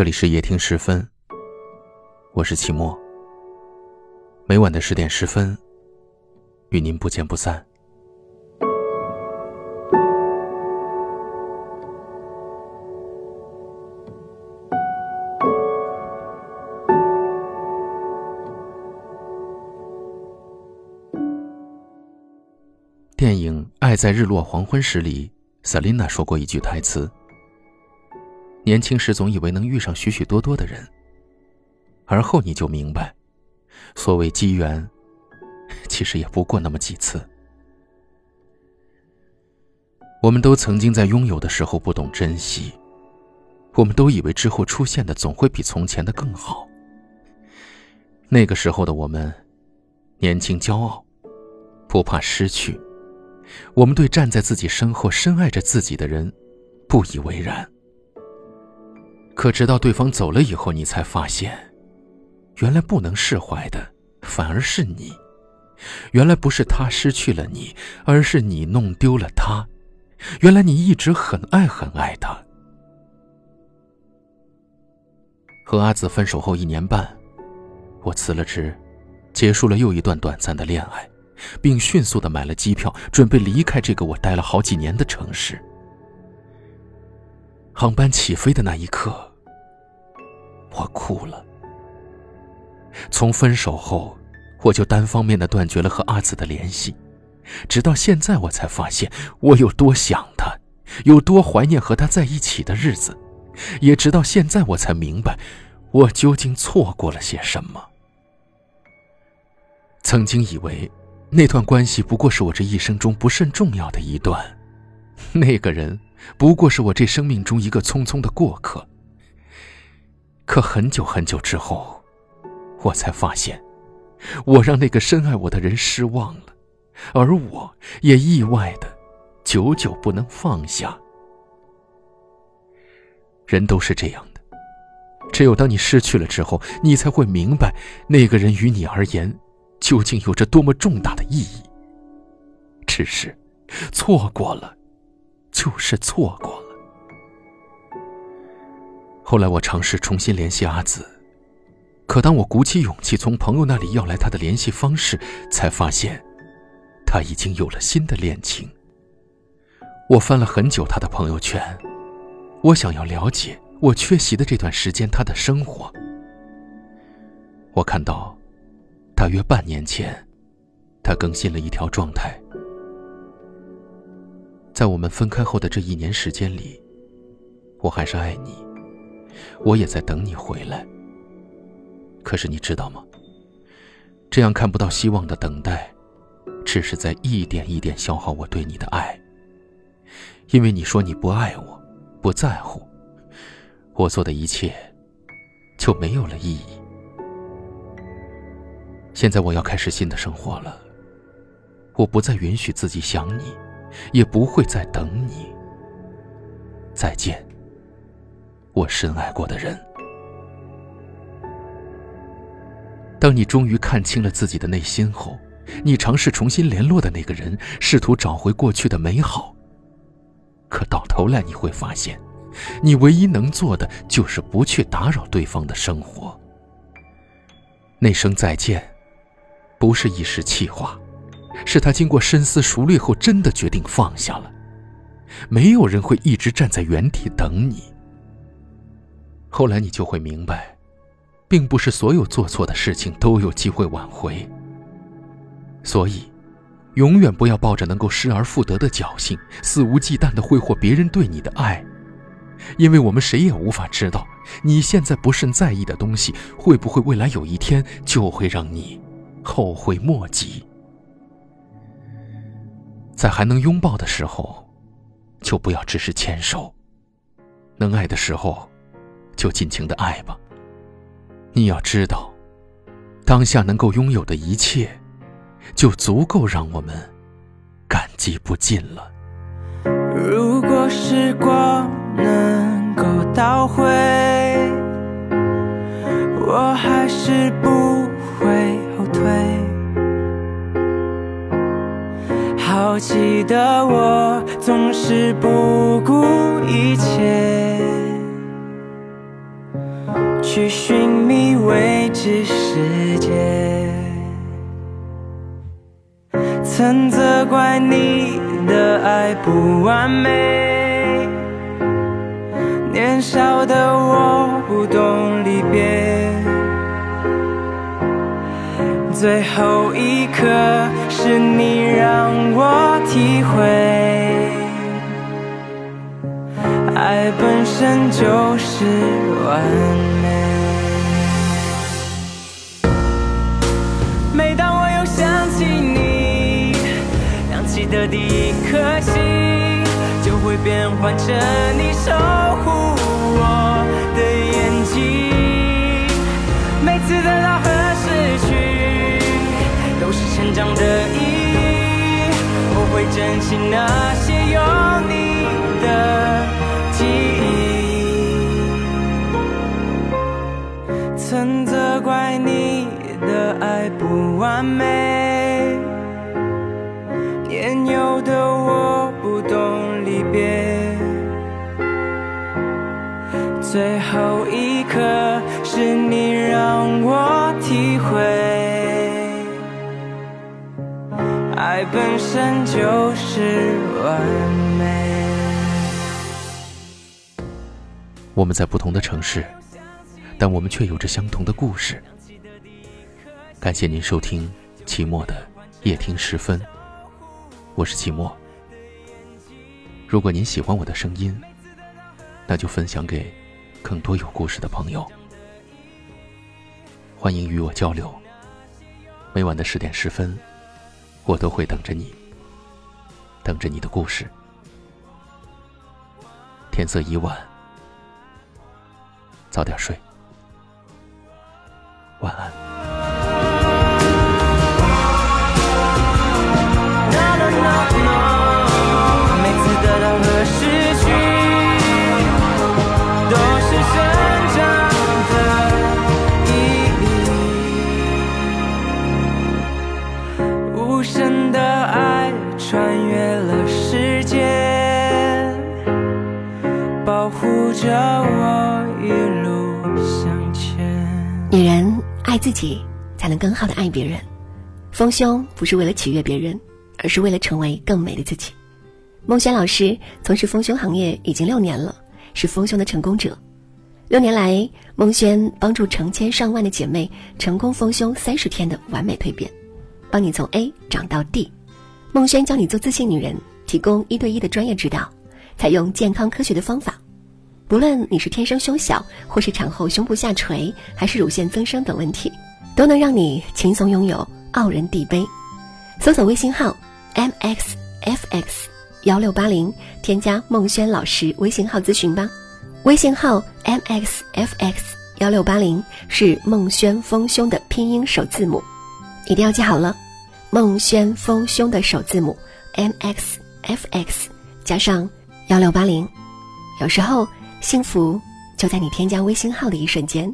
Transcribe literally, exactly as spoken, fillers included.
这里是夜听十分，我是齐墨。每晚的十点十分，与您不见不散。电影《爱在日落黄昏时》里 Selina 说过一句台词，年轻时总以为能遇上许许多多的人，而后你就明白，所谓机缘其实也不过那么几次。我们都曾经在拥有的时候不懂珍惜，我们都以为之后出现的总会比从前的更好。那个时候的我们年轻骄傲，不怕失去，我们对站在自己身后深爱着自己的人不以为然。可直到对方走了以后，你才发现，原来不能释怀的反而是你，原来不是他失去了你，而是你弄丢了他，原来你一直很爱很爱他。和阿紫分手后一年半，我辞了职，结束了又一段短暂的恋爱，并迅速地买了机票，准备离开这个我待了好几年的城市。航班起飞的那一刻，我哭了。从分手后，我就单方面地断绝了和阿紫的联系，直到现在我才发现我有多想她，有多怀念和她在一起的日子，也直到现在我才明白，我究竟错过了些什么。曾经以为那段关系不过是我这一生中不甚重要的一段，那个人不过是我这生命中一个匆匆的过客。可很久很久之后，我才发现，我让那个深爱我的人失望了，而我也意外的久久不能放下。人都是这样的，只有当你失去了之后，你才会明白那个人与你而言究竟有着多么重大的意义。只是错过了就是错过了。后来我尝试重新联系阿紫，可当我鼓起勇气从朋友那里要来她的联系方式，才发现她已经有了新的恋情。我翻了很久她的朋友圈，我想要了解我缺席的这段时间她的生活。我看到大约半年前，他更新了一条状态。在我们分开后的这一年时间里，我还是爱你，我也在等你回来。可是你知道吗？这样看不到希望的等待，只是在一点一点消耗我对你的爱。因为你说你不爱我，不在乎，我做的一切就没有了意义。现在我要开始新的生活了，我不再允许自己想你，也不会再等你。再见，我深爱过的人。当你终于看清了自己的内心后，你尝试重新联络的那个人，试图找回过去的美好。可到头来你会发现，你唯一能做的就是不去打扰对方的生活。那声再见不是一时气话，是他经过深思熟虑后真的决定放下了。没有人会一直站在原地等你。后来你就会明白，并不是所有做错的事情都有机会挽回。所以永远不要抱着能够失而复得的侥幸，肆无忌惮地挥霍别人对你的爱。因为我们谁也无法知道，你现在不甚在意的东西，会不会未来有一天就会让你后悔莫及。在还能拥抱的时候，就不要只是牵手，能爱的时候就尽情的爱吧。你要知道，当下能够拥有的一切就足够让我们感激不尽了。如果时光能够倒回，我还是不会后退。好奇的我总是不顾一切，去寻觅未知世界。曾责怪你的爱不完美，年少的我不懂离别，最后一刻是你让我体会，爱本身就是完美。每当我又想起你，亮起的第一颗心就会变换成你守护我的眼睛。每次得到和失去都是成长的意义，我会珍惜那些有你的记忆。曾责怪你的爱不完美，年幼的我不懂离别，最后一刻是你让我体会，爱本身就是完美。我们在不同的城市，但我们却有着相同的故事。感谢您收听期末的夜听十分，我是期末。如果您喜欢我的声音，那就分享给更多有故事的朋友。欢迎与我交流，每晚的十点十分，我都会等着你，等着你的故事。天色已晚，早点睡，晚安。每次得到和失去都是成长的意义。无声的爱穿越了时间，保护着我一路。女人爱自己，才能更好的爱别人。丰胸不是为了取悦别人，而是为了成为更美的自己。孟轩老师从事丰胸行业已经六年了，是丰胸的成功者。六年来，孟轩帮助成千上万的姐妹成功丰胸三十天的完美蜕变，帮你从 A 长到 D。孟轩教你做自信女人，提供一对一的专业指导，采用健康科学的方法。不论你是天生胸小，或是产后胸部下垂，还是乳腺增生等问题，都能让你轻松拥有傲人地杯。搜索微信号 M X F X 一六八零， 添加孟轩老师微信号咨询吧。微信号 M X F X 一六八零 是孟轩丰胸的拼音首字母，一定要记好了。孟轩丰胸的首字母 M X F X 加上一六八零。有时候幸福就在你添加微信号的一瞬间。